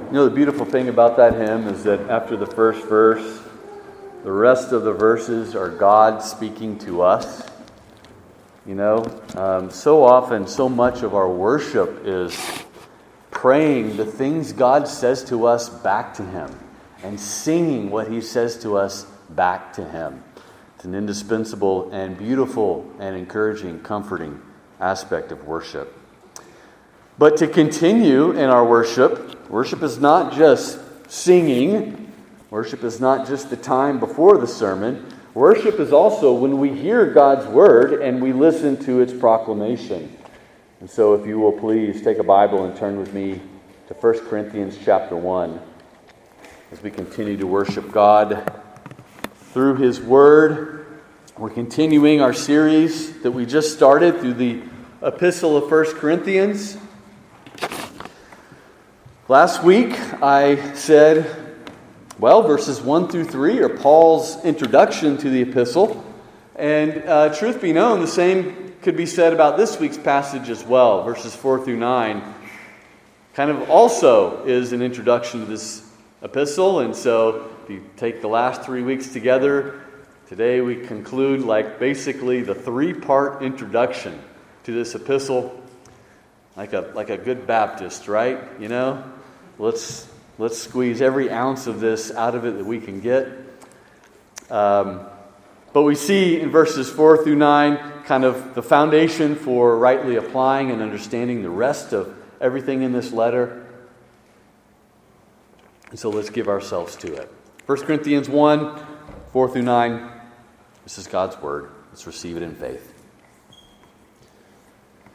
You know, the beautiful thing about that hymn is that after the first verse, the rest of the verses are God speaking to us. You know, so often, so much of our worship is praying the things God says to us back to Him and singing what He says to us back to Him. It's an indispensable and beautiful and encouraging, comforting aspect of worship. But to continue in our worship, worship is not just singing. Worship is not just the time before the sermon. Worship is also when we hear God's Word and we listen to its proclamation. And so if you will please take a Bible and turn with me to 1 Corinthians chapter 1 as we continue to worship God through His Word. We're continuing our series that we just started through the Epistle of 1 Corinthians. Last week I said, well, verses 1 through 3 are Paul's introduction to the epistle. And truth be known, the same could be said about this week's passage as well. Verses 4 through 9 kind of also is an introduction to this epistle. And so if you take the last 3 weeks together, today we conclude like basically the three-part introduction to this epistle. Like a good Baptist, right? You know, let's squeeze every ounce of this out of it that we can get. But we see in verses 4 through 9 kind of the foundation for rightly applying and understanding the rest of everything in this letter. And so let's give ourselves to it. 1 Corinthians 1, 4 through 9. This is God's Word. Let's receive it in faith.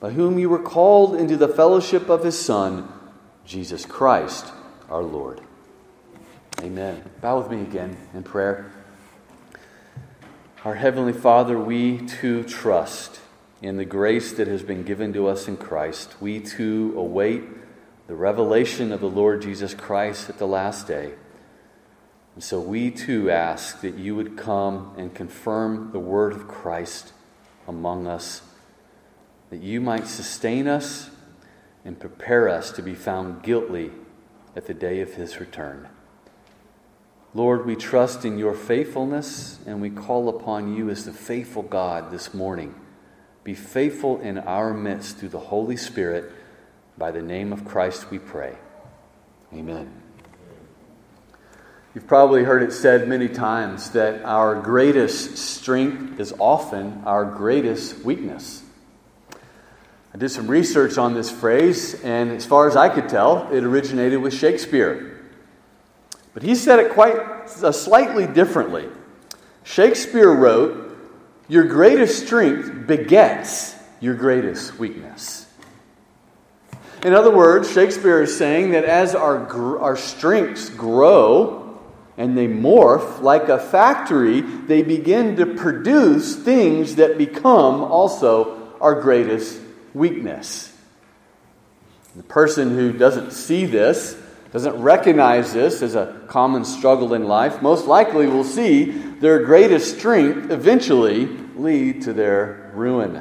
by whom you were called into the fellowship of His Son, Jesus Christ, our Lord. Amen. Bow with me again in prayer. Our Heavenly Father, we too trust in the grace that has been given to us in Christ. We too await the revelation of the Lord Jesus Christ at the last day. And so we too ask that you would come and confirm the word of Christ among us, that you might sustain us and prepare us to be found guilty at the day of His return. Lord, we trust in your faithfulness, and we call upon you as the faithful God this morning. Be faithful in our midst through the Holy Spirit. By the name of Christ we pray. Amen. You've probably heard it said many times that our greatest strength is often our greatest weakness. I did some research on this phrase, and as far as I could tell, it originated with Shakespeare. But he said it quite slightly differently. Shakespeare wrote, "Your greatest strength begets your greatest weakness." In other words, Shakespeare is saying that as our strengths grow and they morph like a factory, they begin to produce things that become also our greatest weakness. The person who doesn't see this, doesn't recognize this as a common struggle in life, most likely will see their greatest strength eventually lead to their ruin.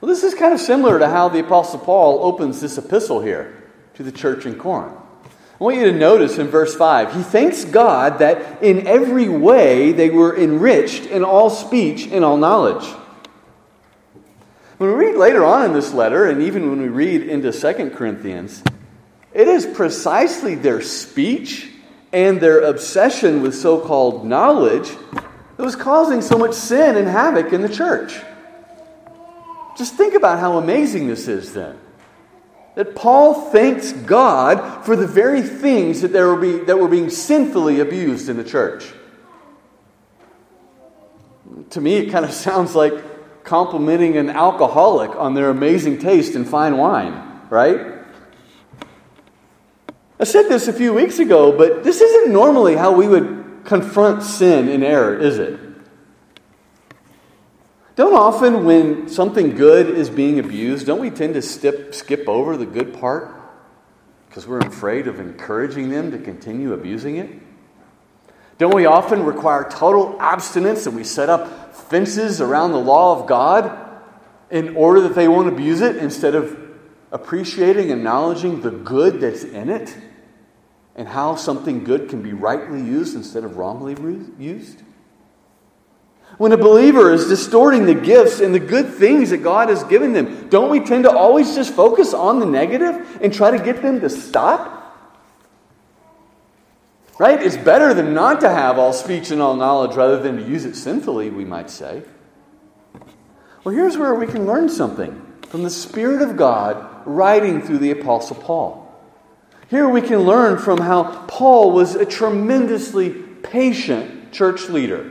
Well, this is kind of similar to how the Apostle Paul opens this epistle here to the church in Corinth. I want you to notice in verse 5, he thanks God that in every way they were enriched in all speech and all knowledge. When we read later on in this letter, and even when we read into 2 Corinthians, it is precisely their speech and their obsession with so-called knowledge that was causing so much sin and havoc in the church. Just think about how amazing this is then. That Paul thanks God for the very things that were being sinfully abused in the church. To me, it kind of sounds like complimenting an alcoholic on their amazing taste in fine wine, right? I said this a few weeks ago, but this isn't normally how we would confront sin and error, is it? Don't often when something good is being abused, don't we tend to skip over the good part? Because we're afraid of encouraging them to continue abusing it? Don't we often require total abstinence and we set up fences around the law of God in order that they won't abuse it instead of appreciating, acknowledging the good that's in it and how something good can be rightly used instead of wrongly used? When a believer is distorting the gifts and the good things that God has given them, don't we tend to always just focus on the negative and try to get them to stop? Right? It's better than not to have all speech and all knowledge rather than to use it sinfully, we might say. Well, here's where we can learn something from the Spirit of God writing through the Apostle Paul. Here we can learn from how Paul was a tremendously patient church leader.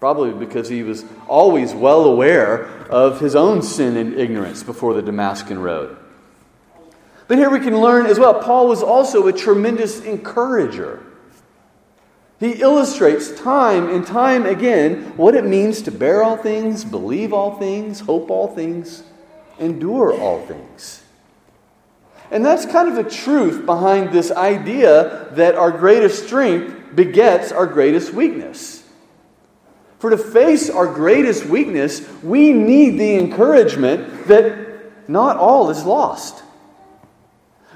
Probably because he was always well aware of his own sin and ignorance before the Damascus Road. But here we can learn as well, Paul was also a tremendous encourager. He illustrates time and time again what it means to bear all things, believe all things, hope all things, endure all things. And that's kind of the truth behind this idea that our greatest strength begets our greatest weakness. For to face our greatest weakness, we need the encouragement that not all is lost.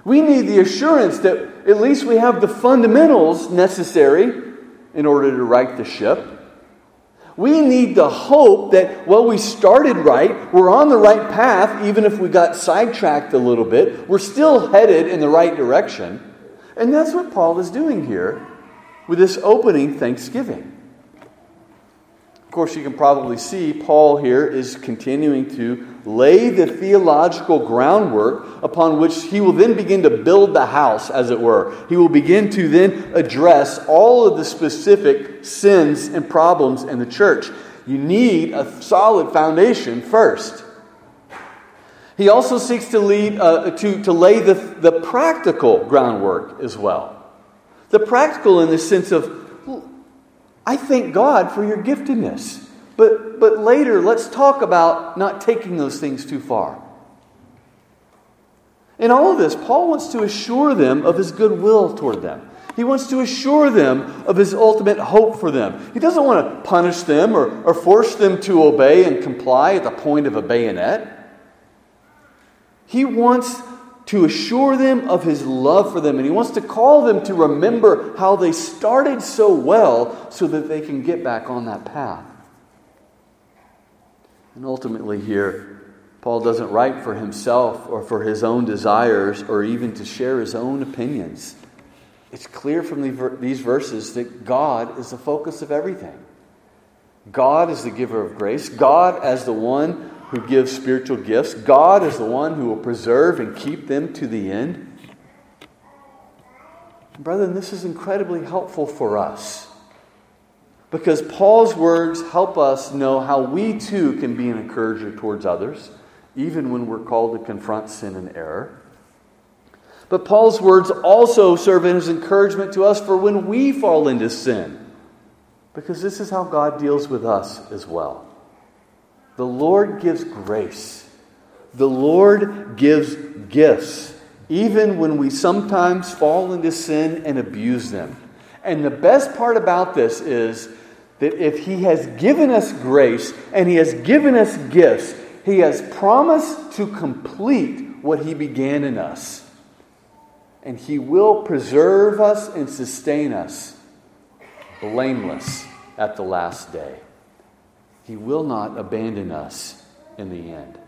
We need the assurance that at least we have the fundamentals necessary in order to right the ship. We need the hope that, well, we started right, we're on the right path, even if we got sidetracked a little bit, we're still headed in the right direction. And that's what Paul is doing here with this opening thanksgiving. Of course, you can probably see Paul here is continuing to lay the theological groundwork upon which he will then begin to build the house, as it were. He will begin to then address all of the specific sins and problems in the church. You need a solid foundation first. He also seeks to lead to lay the practical groundwork as well. The practical in the sense of, I thank God for your giftedness. But later, let's talk about not taking those things too far. In all of this, Paul wants to assure them of his goodwill toward them. He wants to assure them of his ultimate hope for them. He doesn't want to punish them or force them to obey and comply at the point of a bayonet. He wants to assure them of his love for them. And he wants to call them to remember how they started so well so that they can get back on that path. And ultimately here, Paul doesn't write for himself or for his own desires or even to share his own opinions. It's clear from these verses that God is the focus of everything. God is the giver of grace. God as the one who gives spiritual gifts. God is the one who will preserve and keep them to the end. Brethren, this is incredibly helpful for us because Paul's words help us know how we too can be an encourager towards others, even when we're called to confront sin and error. But Paul's words also serve as encouragement to us for when we fall into sin, because this is how God deals with us as well. The Lord gives grace. The Lord gives gifts, even when we sometimes fall into sin and abuse them. And the best part about this is that if He has given us grace and He has given us gifts, He has promised to complete what He began in us. And He will preserve us and sustain us blameless at the last day. He will not abandon us in the end.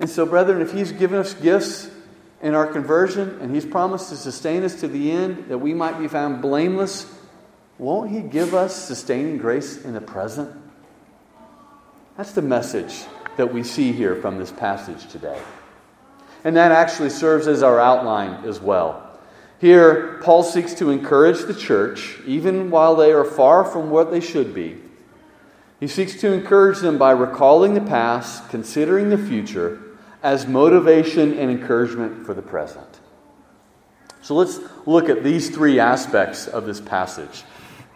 And so, brethren, if He's given us gifts in our conversion and He's promised to sustain us to the end that we might be found blameless, won't He give us sustaining grace in the present? That's the message that we see here from this passage today. And that actually serves as our outline as well. Here, Paul seeks to encourage the church, even while they are far from what they should be. He seeks to encourage them by recalling the past, considering the future, as motivation and encouragement for the present. So let's look at these three aspects of this passage.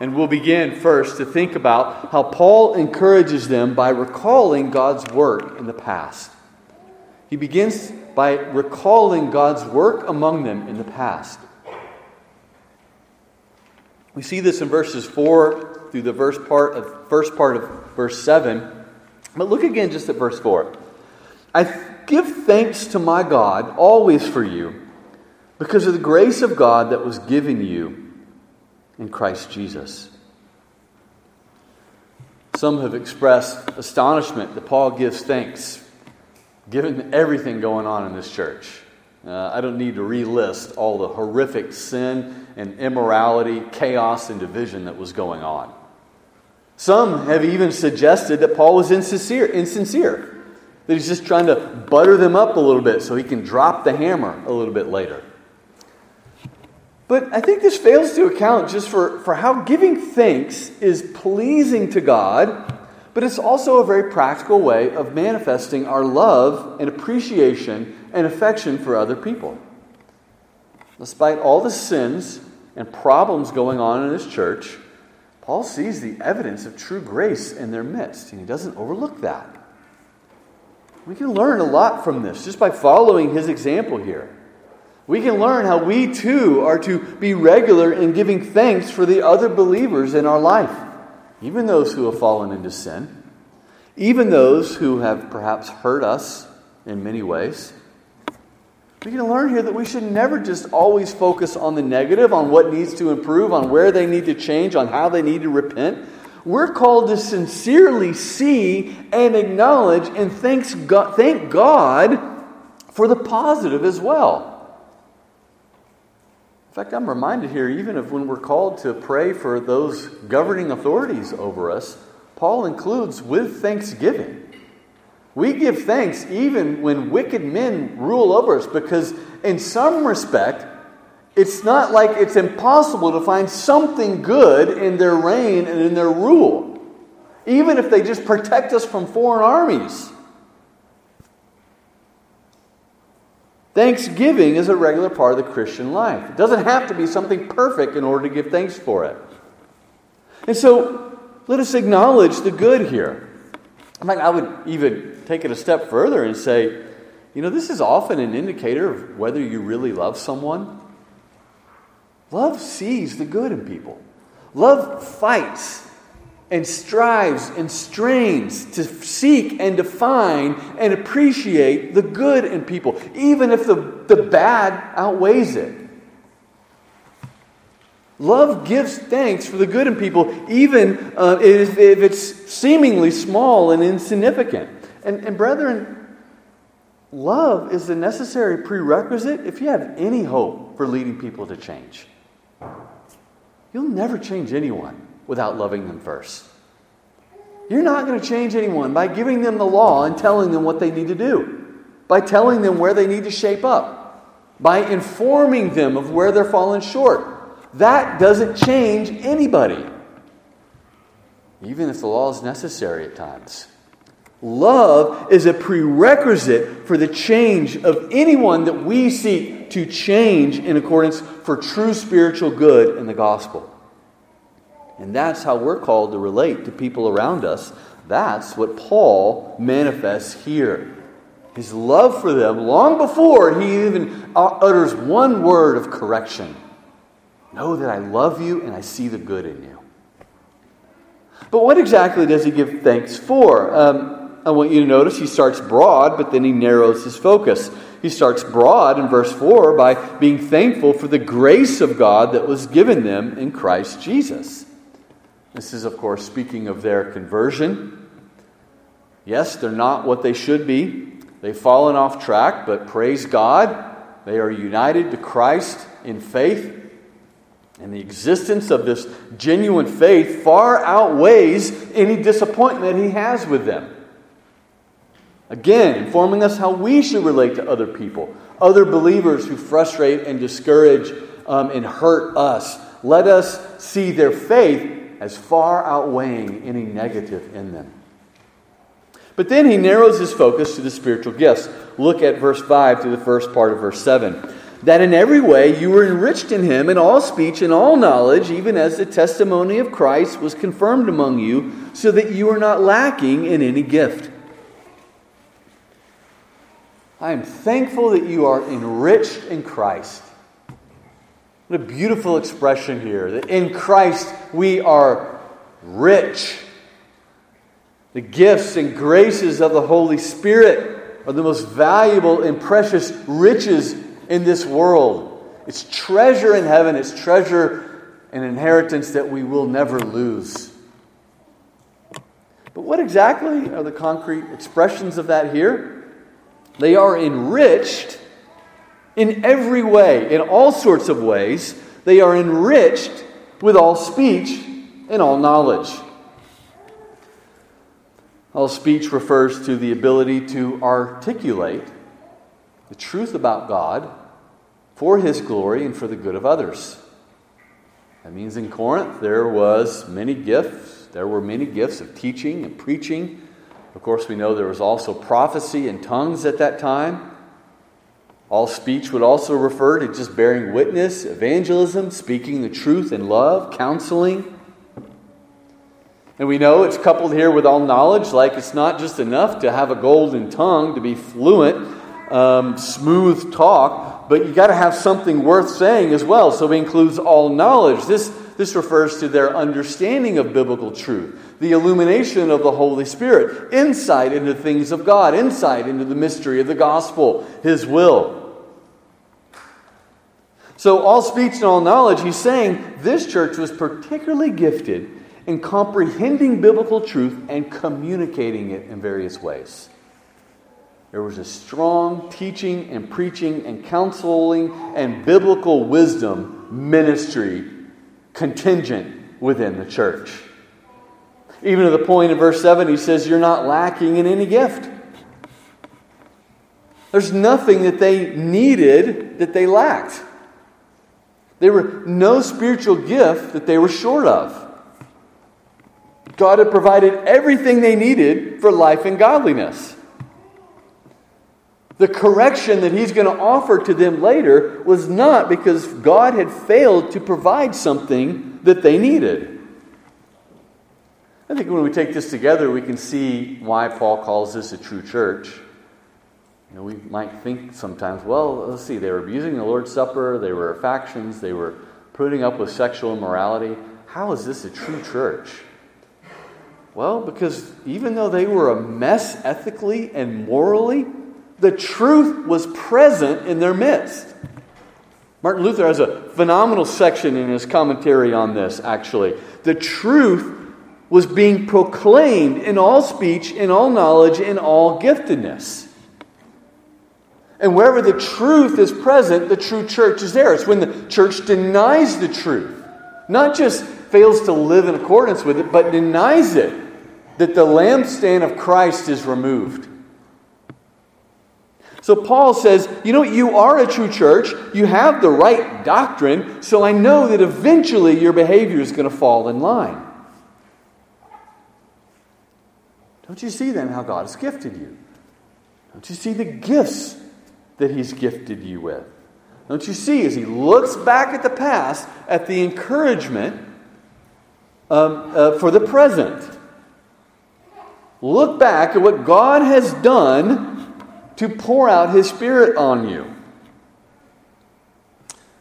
And we'll begin first to think about how Paul encourages them by recalling God's work in the past. He begins by recalling God's work among them in the past. We see this in verses 4 through the first part of verse 7. But look again just at verse 4. I give thanks to my God always for you, because of the grace of God that was given you in Christ Jesus. Some have expressed astonishment that Paul gives thanks, given everything going on in this church. I don't need to relist all the horrific sin and immorality, chaos and division that was going on. Some have even suggested that Paul was insincere, that he's just trying to butter them up a little bit so he can drop the hammer a little bit later. But I think this fails to account just for how giving thanks is pleasing to God, but it's also a very practical way of manifesting our love and appreciation and affection for other people. Despite all the sins and problems going on in his church, Paul sees the evidence of true grace in their midst, and he doesn't overlook that. We can learn a lot from this just by following his example here. We can learn how we too are to be regular in giving thanks for the other believers in our life, even those who have fallen into sin, even those who have perhaps hurt us in many ways. We can learn here that we should never just always focus on the negative, on what needs to improve, on where they need to change, on how they need to repent. We're called to sincerely see and acknowledge and thank God for the positive as well. In fact, I'm reminded here even of when we're called to pray for those governing authorities over us, Paul includes with thanksgiving. We give thanks even when wicked men rule over us, because in some respect, it's not like it's impossible to find something good in their reign and in their rule, even if they just protect us from foreign armies. Thanksgiving is a regular part of the Christian life. It doesn't have to be something perfect in order to give thanks for it. And so, let us acknowledge the good here. In fact, I would even take it a step further and say, this is often an indicator of whether you really love someone. Love sees the good in people. Love fights and strives and strains to seek and define and appreciate the good in people, even if the bad outweighs it. Love gives thanks for the good in people, even if it's seemingly small and insignificant. And brethren, love is the necessary prerequisite if you have any hope for leading people to change. You'll never change anyone without loving them first. You're not going to change anyone by giving them the law and telling them what they need to do, by telling them where they need to shape up, by informing them of where they're falling short. That doesn't change anybody, even if the law is necessary at times. Love is a prerequisite for the change of anyone that we seek to change in accordance for true spiritual good in the gospel. And that's how we're called to relate to people around us. That's what Paul manifests here. His love for them long before he even utters one word of correction. Know that I love you and I see the good in you. But what exactly does he give thanks for? I want you to notice he starts broad, but then he narrows his focus. He starts broad in verse 4 by being thankful for the grace of God that was given them in Christ Jesus. This is, of course, speaking of their conversion. Yes, they're not what they should be. They've fallen off track, but praise God, they are united to Christ in faith. And the existence of this genuine faith far outweighs any disappointment he has with them. Again, informing us how we should relate to other people, other believers who frustrate and discourage and hurt us. Let us see their faith as far outweighing any negative in them. But then he narrows his focus to the spiritual gifts. Look at verse 5 through the first part of verse 7. that in every way you were enriched in him in all speech and all knowledge, even as the testimony of Christ was confirmed among you, so that you are not lacking in any gift. I am thankful that you are enriched in Christ. What a beautiful expression here, that in Christ we are rich. The gifts and graces of the Holy Spirit are the most valuable and precious riches in this world. It's treasure in heaven. It's treasure and inheritance that we will never lose. But what exactly are the concrete expressions of that here? They are enriched in every way, in all sorts of ways. They are enriched with all speech and all knowledge. All speech refers to the ability to articulate the truth about God for His glory and for the good of others. That means in Corinth there were many gifts of teaching and preaching. Of course, we know there was also prophecy and tongues at that time. All speech would also refer to just bearing witness, evangelism, speaking the truth in love, counseling. And we know it's coupled here with all knowledge, like it's not just enough to have a golden tongue, to be fluent, smooth talk, but you got to have something worth saying as well. So it includes all knowledge. This refers to their understanding of biblical truth, the illumination of the Holy Spirit, insight into things of God, insight into the mystery of the gospel, His will. So all speech and all knowledge, he's saying this church was particularly gifted in comprehending biblical truth and communicating it in various ways. There was a strong teaching and preaching and counseling and biblical wisdom ministry contingent within the church. Even to the point in verse 7, he says, you're not lacking in any gift. There's nothing that they needed that they lacked. There were no spiritual gift that they were short of. God had provided everything they needed for life and godliness. The correction that He's going to offer to them later was not because God had failed to provide something that they needed. I think when we take this together, we can see why Paul calls this a true church. You know, we might think sometimes, well, let's see, they were abusing the Lord's Supper, they were factions, they were putting up with sexual immorality. How is this a true church? Well, because even though they were a mess ethically and morally, the truth was present in their midst. Martin Luther has a phenomenal section in his commentary on this, actually. The truth was being proclaimed in all speech, in all knowledge, in all giftedness. And wherever the truth is present, the true church is there. It's when the church denies the truth, not just fails to live in accordance with it, but denies it, that the lampstand of Christ is removed. So Paul says, you know, you are a true church. You have the right doctrine. So I know that eventually your behavior is going to fall in line. Don't you see then how God has gifted you? Don't you see the gifts that He's gifted you with? Don't you see, as he looks back at the past, at the encouragement for the present? Look back at what God has done to pour out His Spirit on you.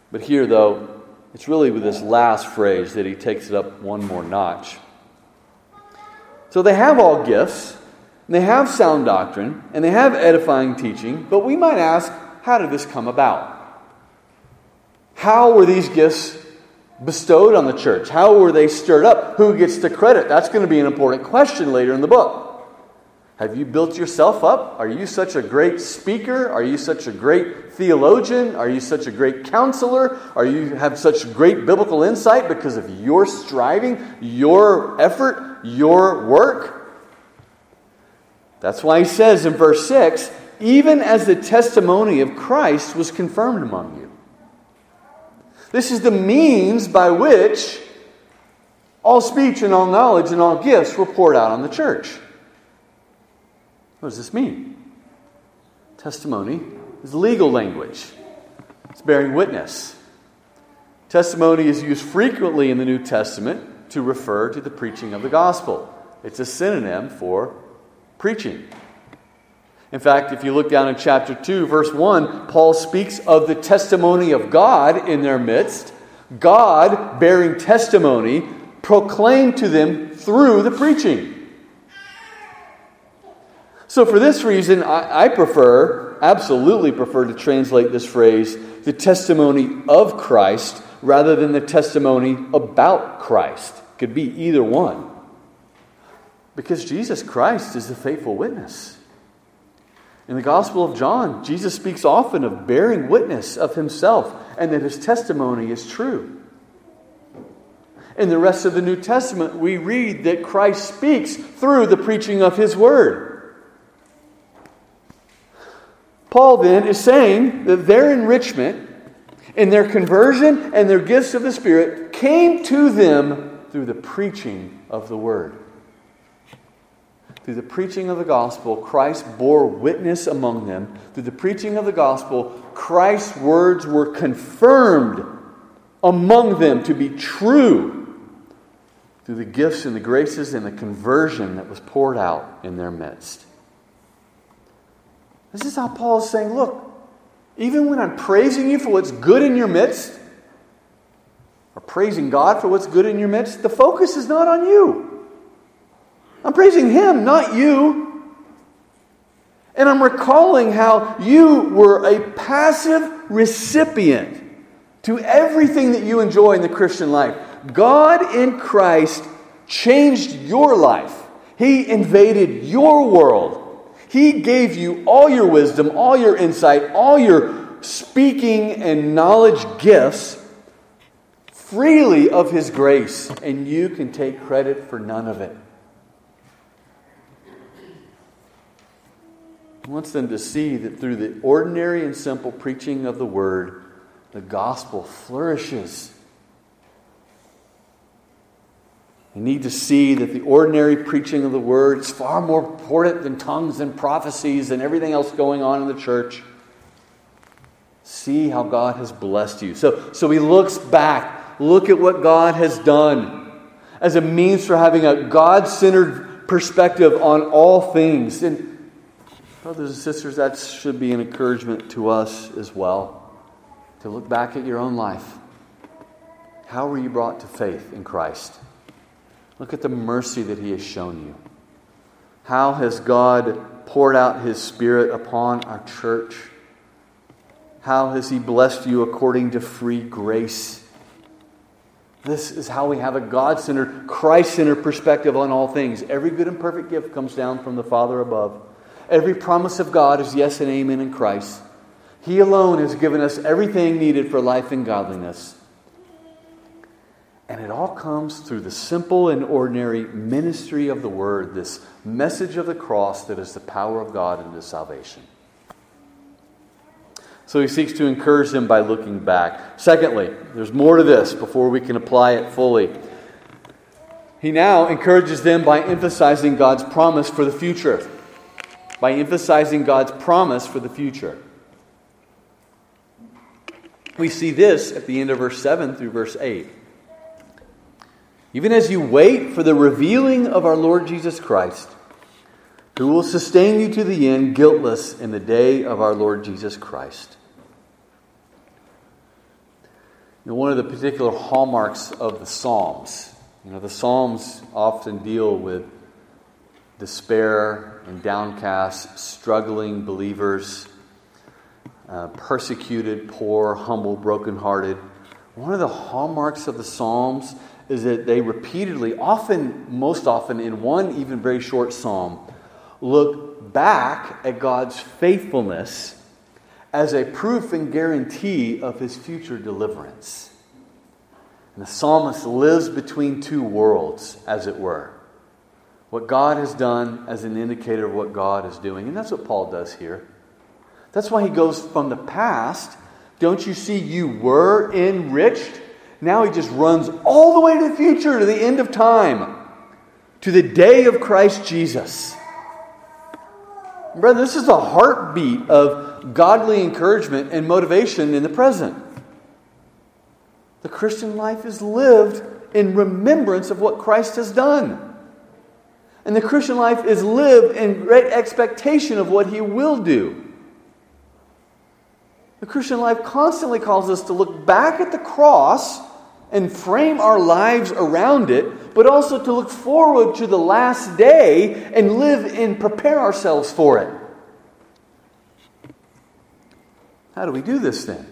But here, though, it's really with this last phrase that he takes it up one more notch. So they have all gifts, and they have sound doctrine, and they have edifying teaching, but we might ask, how did this come about? How were these gifts bestowed on the church? How were they stirred up? Who gets the credit? That's going to be an important question later in the book. Have you built yourself up? Are you such a great speaker? Are you such a great theologian? Are you such a great counselor? Are you have such great biblical insight because of your striving, your effort, your work? That's why he says in verse 6, even as the testimony of Christ was confirmed among you. This is the means by which all speech and all knowledge and all gifts were poured out on the church. What does this mean? Testimony is legal language. It's bearing witness. Testimony is used frequently in the New Testament to refer to the preaching of the gospel. It's a synonym for preaching. In fact, if you look down in chapter 2, verse 1, Paul speaks of the testimony of God in their midst. God, bearing testimony, proclaimed to them through the preaching. So for this reason, I absolutely prefer to translate this phrase, the testimony of Christ, rather than the testimony about Christ. Could be either one. Because Jesus Christ is the faithful witness. In the Gospel of John, Jesus speaks often of bearing witness of himself and that his testimony is true. In the rest of the New Testament, we read that Christ speaks through the preaching of his word. Paul then is saying that their enrichment and their conversion and their gifts of the Spirit came to them through the preaching of the word. Through the preaching of the gospel, Christ bore witness among them. Through the preaching of the gospel, Christ's words were confirmed among them to be true through the gifts and the graces and the conversion that was poured out in their midst. This is how Paul is saying, look, even when I'm praising you for what's good in your midst, or praising God for what's good in your midst, the focus is not on you. I'm praising Him, not you. And I'm recalling how you were a passive recipient to everything that you enjoy in the Christian life. God in Christ changed your life. He invaded your world. He gave you all your wisdom, all your insight, all your speaking and knowledge gifts freely of His grace. And you can take credit for none of it. He wants them to see that through the ordinary and simple preaching of the word, the gospel flourishes. You need to see that the ordinary preaching of the word is far more important than tongues and prophecies and everything else going on in the church. See how God has blessed you. So he looks back. Look at what God has done as a means for having a God-centered perspective on all things. And brothers and sisters, that should be an encouragement to us as well. To look back at your own life. How were you brought to faith in Christ? Look at the mercy that He has shown you. How has God poured out His Spirit upon our church? How has He blessed you according to free grace? This is how we have a God-centered, Christ-centered perspective on all things. Every good and perfect gift comes down from the Father above. Every promise of God is yes and amen in Christ. He alone has given us everything needed for life and godliness. And it all comes through the simple and ordinary ministry of the Word, this message of the cross that is the power of God into salvation. So he seeks to encourage them by looking back. Secondly, there's more to this before we can apply it fully. He now encourages them by emphasizing God's promise for the future. By emphasizing God's promise for the future. We see this at the end of verse 7 through verse 8. Even as you wait for the revealing of our Lord Jesus Christ, who will sustain you to the end, guiltless in the day of our Lord Jesus Christ. Now, one of the particular hallmarks of the Psalms, the Psalms often deal with despair and downcast, struggling believers, persecuted, poor, humble, brokenhearted. One of the hallmarks of the Psalms is that they repeatedly, most often in one even very short psalm, look back at God's faithfulness as a proof and guarantee of His future deliverance. And the psalmist lives between two worlds, as it were. What God has done as an indicator of what God is doing. And that's what Paul does here. That's why he goes from the past. Don't you see you were enriched? Now he just runs all the way to the future, to the end of time. To the day of Christ Jesus. Brother, this is the heartbeat of godly encouragement and motivation in the present. The Christian life is lived in remembrance of what Christ has done. And the Christian life is lived in great expectation of what He will do. The Christian life constantly calls us to look back at the cross and frame our lives around it, but also to look forward to the last day and live and prepare ourselves for it. How do we do this then?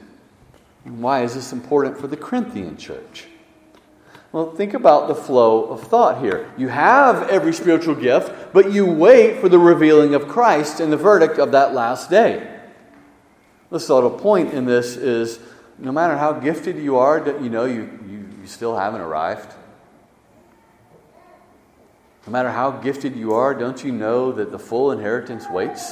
And why is this important for the Corinthian church? Well, think about the flow of thought here. You have every spiritual gift, but you wait for the revealing of Christ and the verdict of that last day. The sort of point in this is, no matter how gifted you are, you still haven't arrived. No matter how gifted you are, don't you know that the full inheritance waits?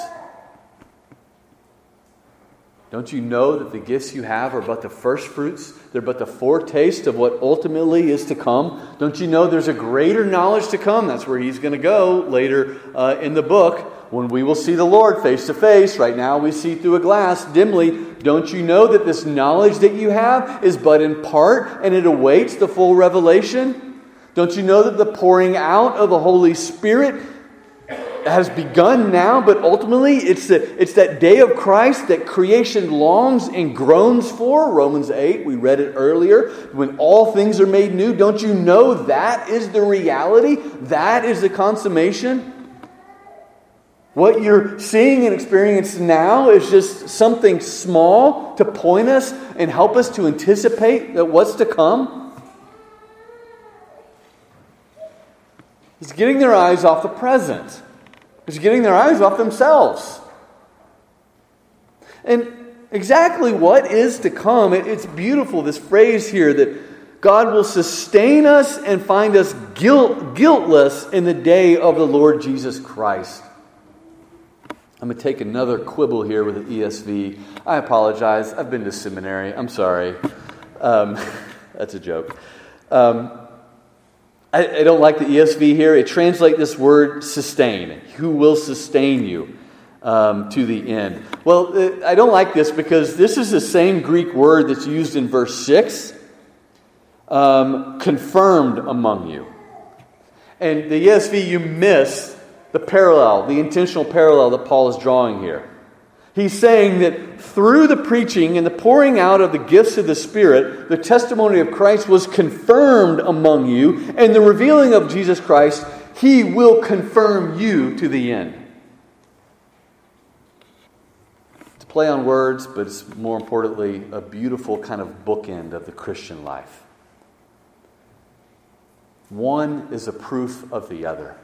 Don't you know that the gifts you have are but the first fruits? They're but the foretaste of what ultimately is to come. Don't you know there's a greater knowledge to come? That's where he's going to go later in the book, when we will see the Lord face to face. Right now we see through a glass dimly. Don't you know that this knowledge that you have is but in part, and it awaits the full revelation? Don't you know that the pouring out of the Holy Spirit has begun now, but ultimately it's that day of Christ that creation longs and groans for? Romans 8, we read it earlier. When all things are made new, don't you know that is the reality? That is the consummation? What you're seeing and experiencing now is just something small to point us and help us to anticipate that what's to come. It's getting their eyes off the present. It's getting their eyes off themselves. And exactly what is to come, it's beautiful, this phrase here, that God will sustain us and find us guiltless in the day of the Lord Jesus Christ. I'm going to take another quibble here with the ESV. I apologize. I've been to seminary. I'm sorry. That's a joke. I don't like the ESV here. It translates this word sustain. Who will sustain you to the end? Well, I don't like this because this is the same Greek word that's used in verse 6. Confirmed among you. And the ESV you miss the parallel, the intentional parallel that Paul is drawing here. He's saying that through the preaching and the pouring out of the gifts of the Spirit, the testimony of Christ was confirmed among you, and the revealing of Jesus Christ, He will confirm you to the end. It's a play on words, but it's more importantly a beautiful kind of bookend of the Christian life. One is a proof of the other.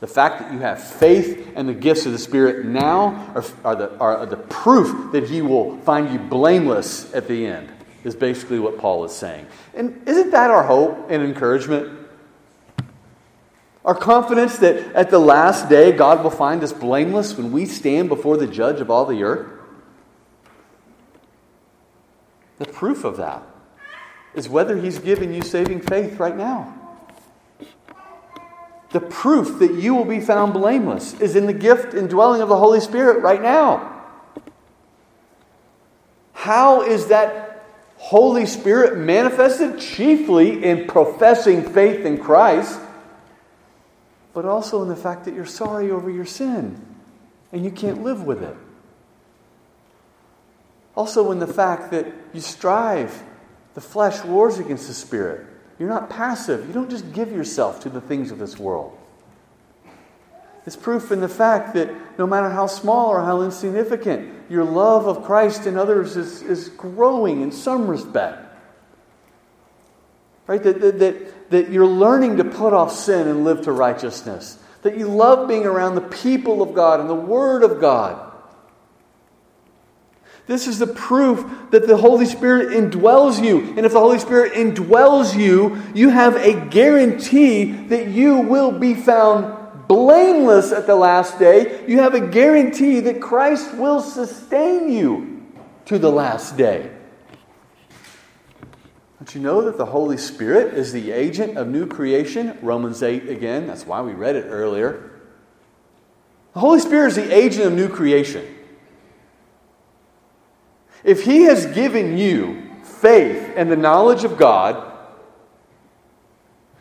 The fact that you have faith and the gifts of the Spirit now are the proof that He will find you blameless at the end, is basically what Paul is saying. And isn't that our hope and encouragement? Our confidence that at the last day God will find us blameless when we stand before the judge of all the earth? The proof of that is whether He's given you saving faith right now. The proof that you will be found blameless is in the gift and dwelling of the Holy Spirit right now. How is that Holy Spirit manifested? Chiefly in professing faith in Christ, but also in the fact that you're sorry over your sin and you can't live with it. Also in the fact that you strive, the flesh wars against the Spirit. You're not passive. You don't just give yourself to the things of this world. It's proof in the fact that no matter how small or how insignificant, your love of Christ and others is growing in some respect. Right? That you're learning to put off sin and live to righteousness. That you love being around the people of God and the Word of God. This is the proof that the Holy Spirit indwells you. And if the Holy Spirit indwells you, you have a guarantee that you will be found blameless at the last day. You have a guarantee that Christ will sustain you to the last day. Don't you know that the Holy Spirit is the agent of new creation? Romans 8 again. That's why we read it earlier. The Holy Spirit is the agent of new creation. If He has given you faith and the knowledge of God,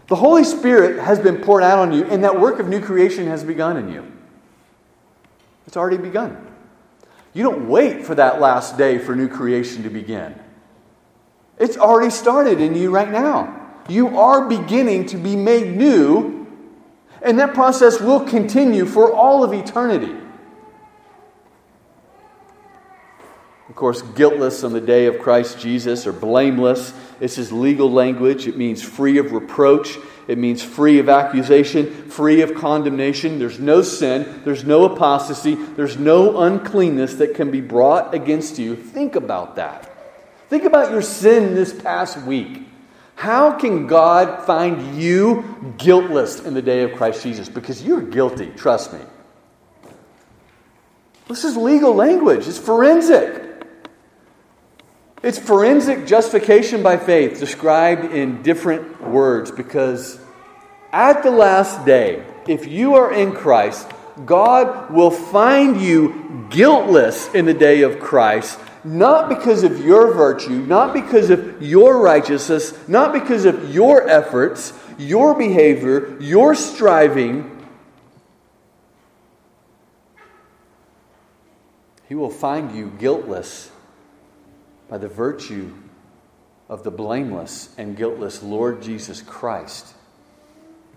the Holy Spirit has been poured out on you, and that work of new creation has begun in you. It's already begun. You don't wait for that last day for new creation to begin. It's already started in you right now. You are beginning to be made new, and that process will continue for all of eternity. Of course, guiltless on the day of Christ Jesus, or blameless. This is legal language. It means free of reproach. It means free of accusation, free of condemnation. There's no sin. There's no apostasy. There's no uncleanness that can be brought against you. Think about that. Think about your sin this past week. How can God find you guiltless in the day of Christ Jesus? Because you're guilty, trust me. This is legal language. It's forensic. It's forensic justification by faith described in different words, because at the last day, if you are in Christ, God will find you guiltless in the day of Christ, not because of your virtue, not because of your righteousness, not because of your efforts, your behavior, your striving. He will find you guiltless by the virtue of the blameless and guiltless Lord Jesus Christ.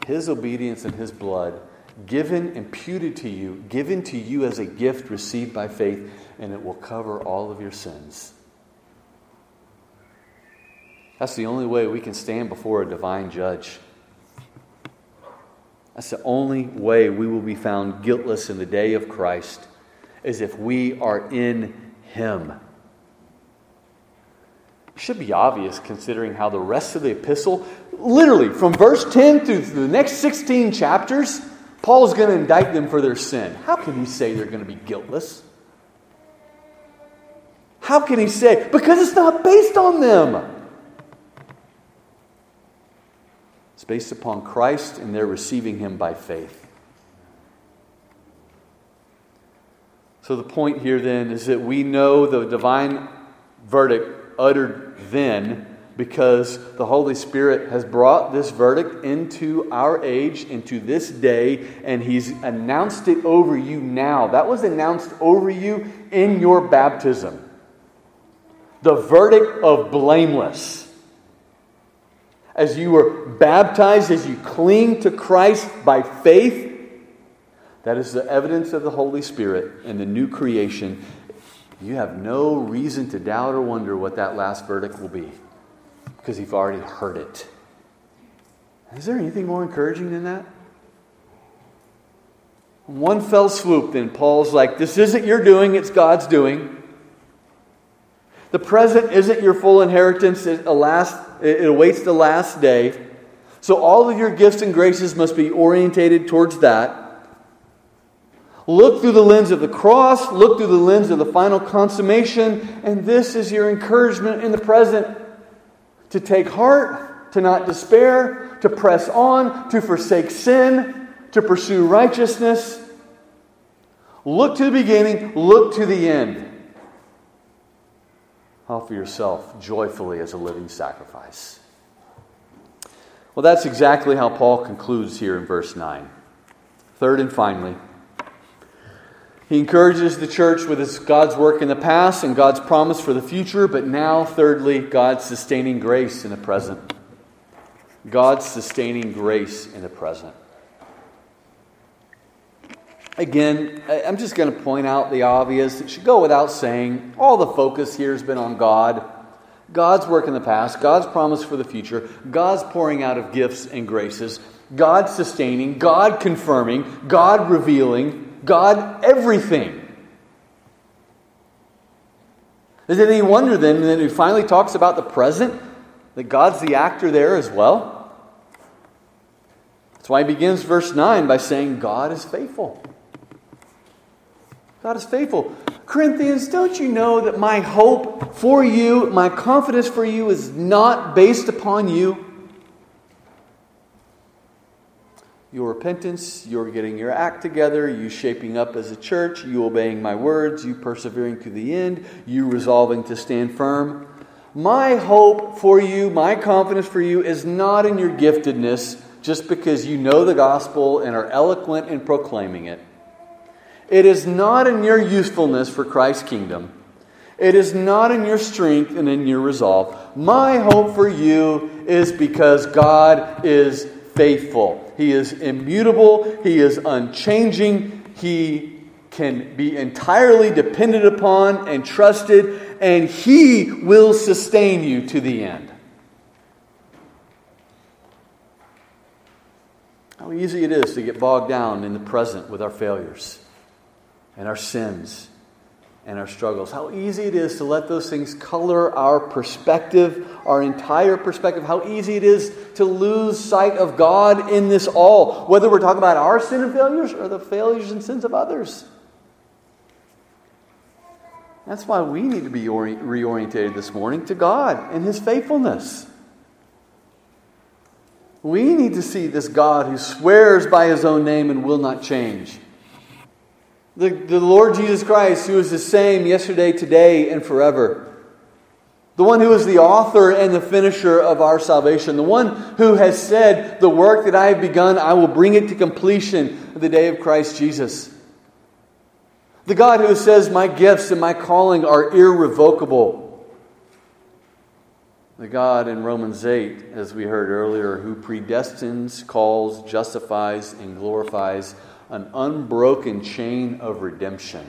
His obedience and His blood given, imputed to you, given to you as a gift received by faith, and it will cover all of your sins. That's the only way we can stand before a divine judge. That's the only way we will be found guiltless in the day of Christ, is if we are in Him. Should be obvious considering how the rest of the epistle, literally from verse 10 through the next 16 chapters, Paul is going to indict them for their sin. How can he say they're going to be guiltless? How can he say? Because it's not based on them. It's based upon Christ and their receiving Him by faith. So the point here then is that we know the divine verdict uttered then because the Holy Spirit has brought this verdict into our age, into this day, and He's announced it over you now. That was announced over you in your baptism. The verdict of blameless. As you were baptized, as you cling to Christ by faith, that is the evidence of the Holy Spirit and the new creation. You have no reason to doubt or wonder what that last verdict will be, because you've already heard it. Is there anything more encouraging than that? In one fell swoop, then, Paul's like, this isn't your doing, it's God's doing. The present isn't your full inheritance, it awaits the last day. So all of your gifts and graces must be orientated towards that. Look through the lens of the cross. Look through the lens of the final consummation. And this is your encouragement in the present. To take heart, to not despair, to press on, to forsake sin, to pursue righteousness. Look to the beginning, look to the end. Offer yourself joyfully as a living sacrifice. Well, that's exactly how Paul concludes here in verse 9. Third and finally, he encourages the church with his God's work in the past and God's promise for the future, but now, thirdly, God's sustaining grace in the present. God's sustaining grace in the present. Again, I'm just going to point out the obvious. It should go without saying. All the focus here has been on God. God's work in the past, God's promise for the future, God's pouring out of gifts and graces, God sustaining, God confirming, God revealing, God everything. Is it any wonder then that he finally talks about the present, that God's the actor there as well? That's why he begins verse 9 by saying God is faithful. God is faithful. Corinthians, don't you know that my hope for you, my confidence for you is not based upon you? your repentance, your getting your act together, you shaping up as a church, you obeying my words, you persevering to the end, you resolving to stand firm. My hope for you, my confidence for you is not in your giftedness just because you know the gospel and are eloquent in proclaiming it. It is not in your usefulness for Christ's kingdom. It is not in your strength and in your resolve. My hope for you is because God is faithful. He is immutable. He is unchanging. He can be entirely depended upon and trusted, and He will sustain you to the end. How easy it is to get bogged down in the present with our failures and our sins and our struggles. How easy it is to let those things color our perspective, our entire perspective. How easy it is to lose sight of God in this all, whether we're talking about our sin and failures or the failures and sins of others. That's why we need to be reorientated this morning to God and His faithfulness. We need to see this God who swears by His own name and will not change. The Lord Jesus Christ, who is the same yesterday, today, and forever. The one who is the author and the finisher of our salvation. The one who has said, the work that I have begun, I will bring it to completion at the day of Christ Jesus. The God who says, my gifts and my calling are irrevocable. The God in Romans 8, as we heard earlier, who predestines, calls, justifies, and glorifies, an unbroken chain of redemption.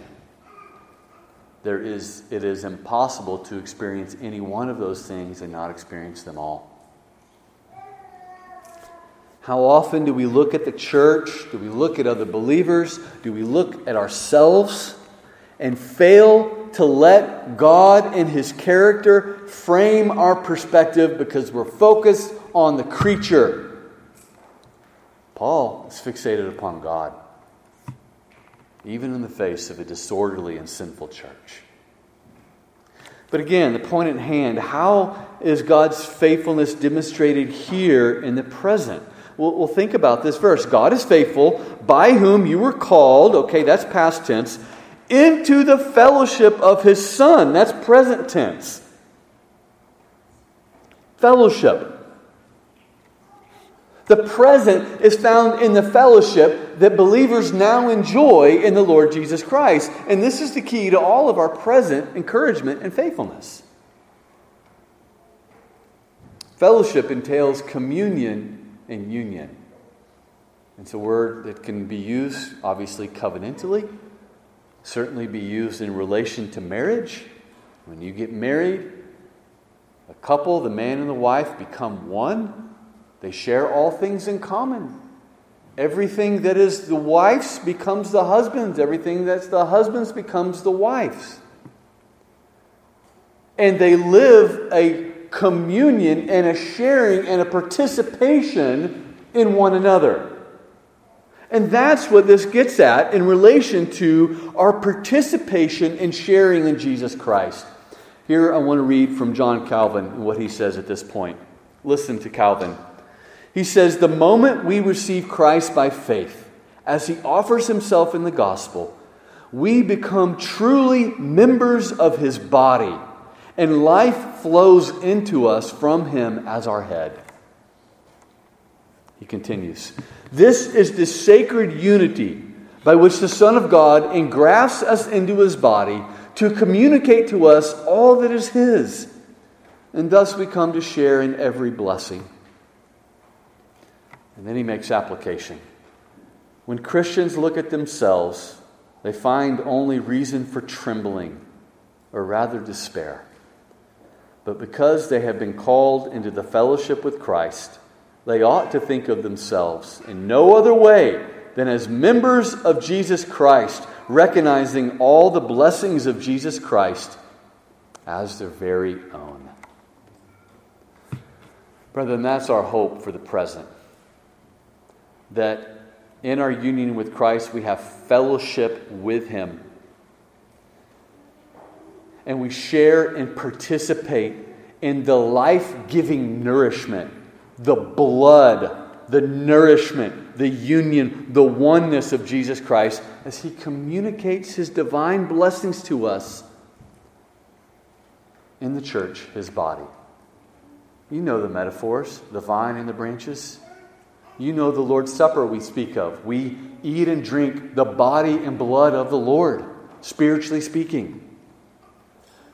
It is impossible to experience any one of those things and not experience them all. How often do we look at the church? Do we look at other believers? Do we look at ourselves and fail to let God and His character frame our perspective because we're focused on the creature? Paul is fixated upon God, even in the face of a disorderly and sinful church. But again, the point at hand, how is God's faithfulness demonstrated here in the present? We'll think about this verse. God is faithful, by whom you were called, okay, that's past tense, into the fellowship of His Son, that's present tense. Fellowship. The present is found in the fellowship that believers now enjoy in the Lord Jesus Christ. And this is the key to all of our present encouragement and faithfulness. Fellowship entails communion and union. It's a word that can be used, obviously, covenantally. Certainly be used in relation to marriage. When you get married, a couple, the man and the wife, become one. They share all things in common. Everything that is the wife's becomes the husband's. Everything that's the husband's becomes the wife's. And they live a communion and a sharing and a participation in one another. And that's what this gets at in relation to our participation and sharing in Jesus Christ. Here I want to read from John Calvin and what he says at this point. Listen to Calvin. He says, the moment we receive Christ by faith, as He offers Himself in the gospel, we become truly members of His body, and life flows into us from Him as our head. He continues, this is the sacred unity by which the Son of God engrafts us into His body to communicate to us all that is His, and thus we come to share in every blessing. And then he makes application. When Christians look at themselves, they find only reason for trembling, or rather despair. But because they have been called into the fellowship with Christ, they ought to think of themselves in no other way than as members of Jesus Christ, recognizing all the blessings of Jesus Christ as their very own. Brethren, that's our hope for the present. That in our union with Christ, we have fellowship with Him. And we share and participate in the life-giving nourishment, the blood the nourishment, the union, the oneness of Jesus Christ as he communicates his divine blessings to us in the church, his body. You know the metaphors, the vine and the branches. You know the Lord's Supper we speak of. We eat and drink the body and blood of the Lord, spiritually speaking.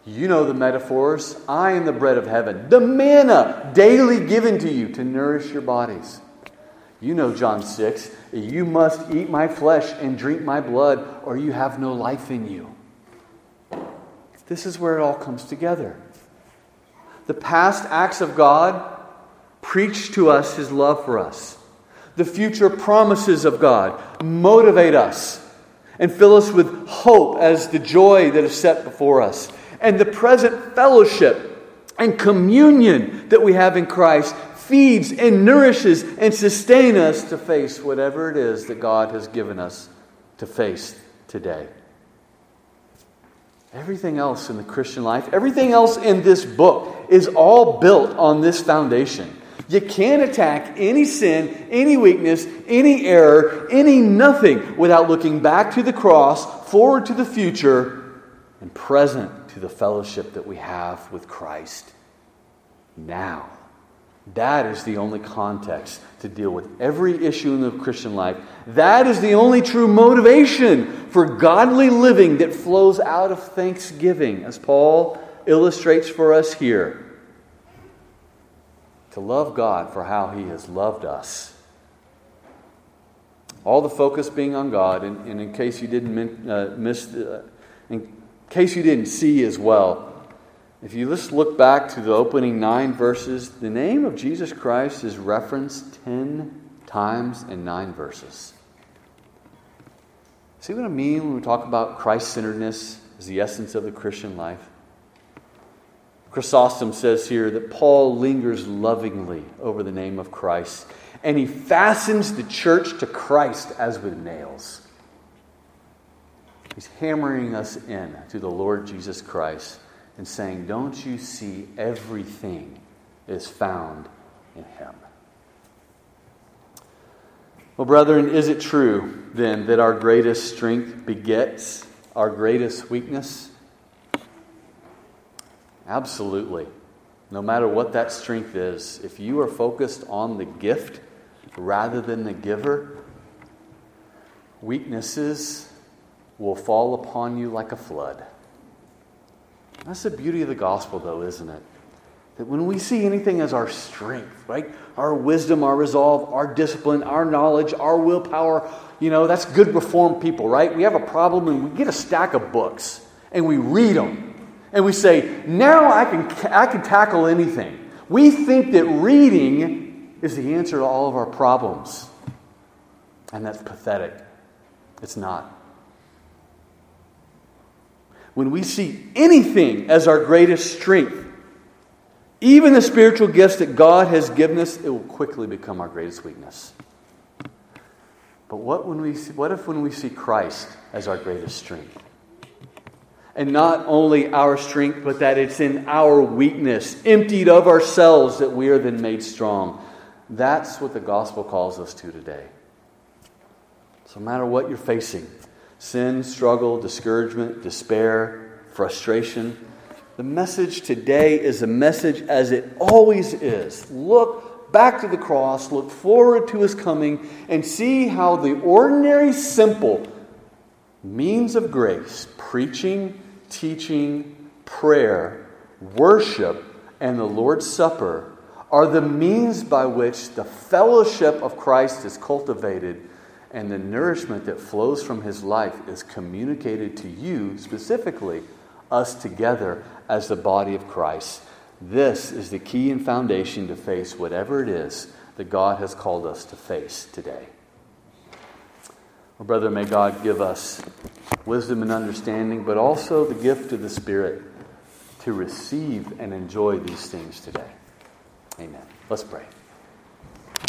You know the metaphors. I am the bread of heaven, the manna daily given to you to nourish your bodies. You know John 6. You must eat my flesh and drink my blood, or you have no life in you. This is where it all comes together. The past acts of God preach to us his love for us. The future promises of God motivate us and fill us with hope as the joy that is set before us. And the present fellowship and communion that we have in Christ feeds and nourishes and sustains us to face whatever it is that God has given us to face today. Everything else in the Christian life, everything else in this book is all built on this foundation. You can't attack any sin, any weakness, any error, any nothing without looking back to the cross, forward to the future, and present to the fellowship that we have with Christ now. That is the only context to deal with every issue in the Christian life. That is the only true motivation for godly living that flows out of thanksgiving, as Paul illustrates for us here. To love God for how he has loved us. All the focus being on God, and in case you didn't in case you didn't see as well, if you just look back to the opening 9 verses, the name of Jesus Christ is referenced 10 times in 9 verses. See what I mean when we talk about Christ-centeredness as the essence of the Christian life? Chrysostom says here that Paul lingers lovingly over the name of Christ, and he fastens the church to Christ as with nails. He's hammering us in to the Lord Jesus Christ and saying, don't you see everything is found in him? Well, brethren, is it true then that our greatest strength begets our greatest weakness? Absolutely. No matter what that strength is, if you are focused on the gift rather than the giver, weaknesses will fall upon you like a flood. That's the beauty of the gospel, though, isn't it? That when we see anything as our strength, right? Our wisdom, our resolve, our discipline, our knowledge, our willpower, that's good reformed people, right? We have a problem and we get a stack of books and we read them. And we say, now I can tackle anything. We think that reading is the answer to all of our problems. And that's pathetic. It's not. When we see anything as our greatest strength, even the spiritual gifts that God has given us, it will quickly become our greatest weakness. But what if when we see Christ as our greatest strength? And not only our strength, but that it's in our weakness, emptied of ourselves, that we are then made strong. That's what the gospel calls us to today. So no matter what you're facing, sin, struggle, discouragement, despair, frustration, the message today is a message as it always is. Look back to the cross, look forward to his coming, and see how the ordinary, simple means of grace, preaching, teaching, prayer, worship, and the Lord's Supper are the means by which the fellowship of Christ is cultivated and the nourishment that flows from his life is communicated to you, specifically us together as the body of Christ. This is the key and foundation to face whatever it is that God has called us to face today. Well, brother, may God give us wisdom and understanding, but also the gift of the Spirit to receive and enjoy these things today. Amen. Let's pray.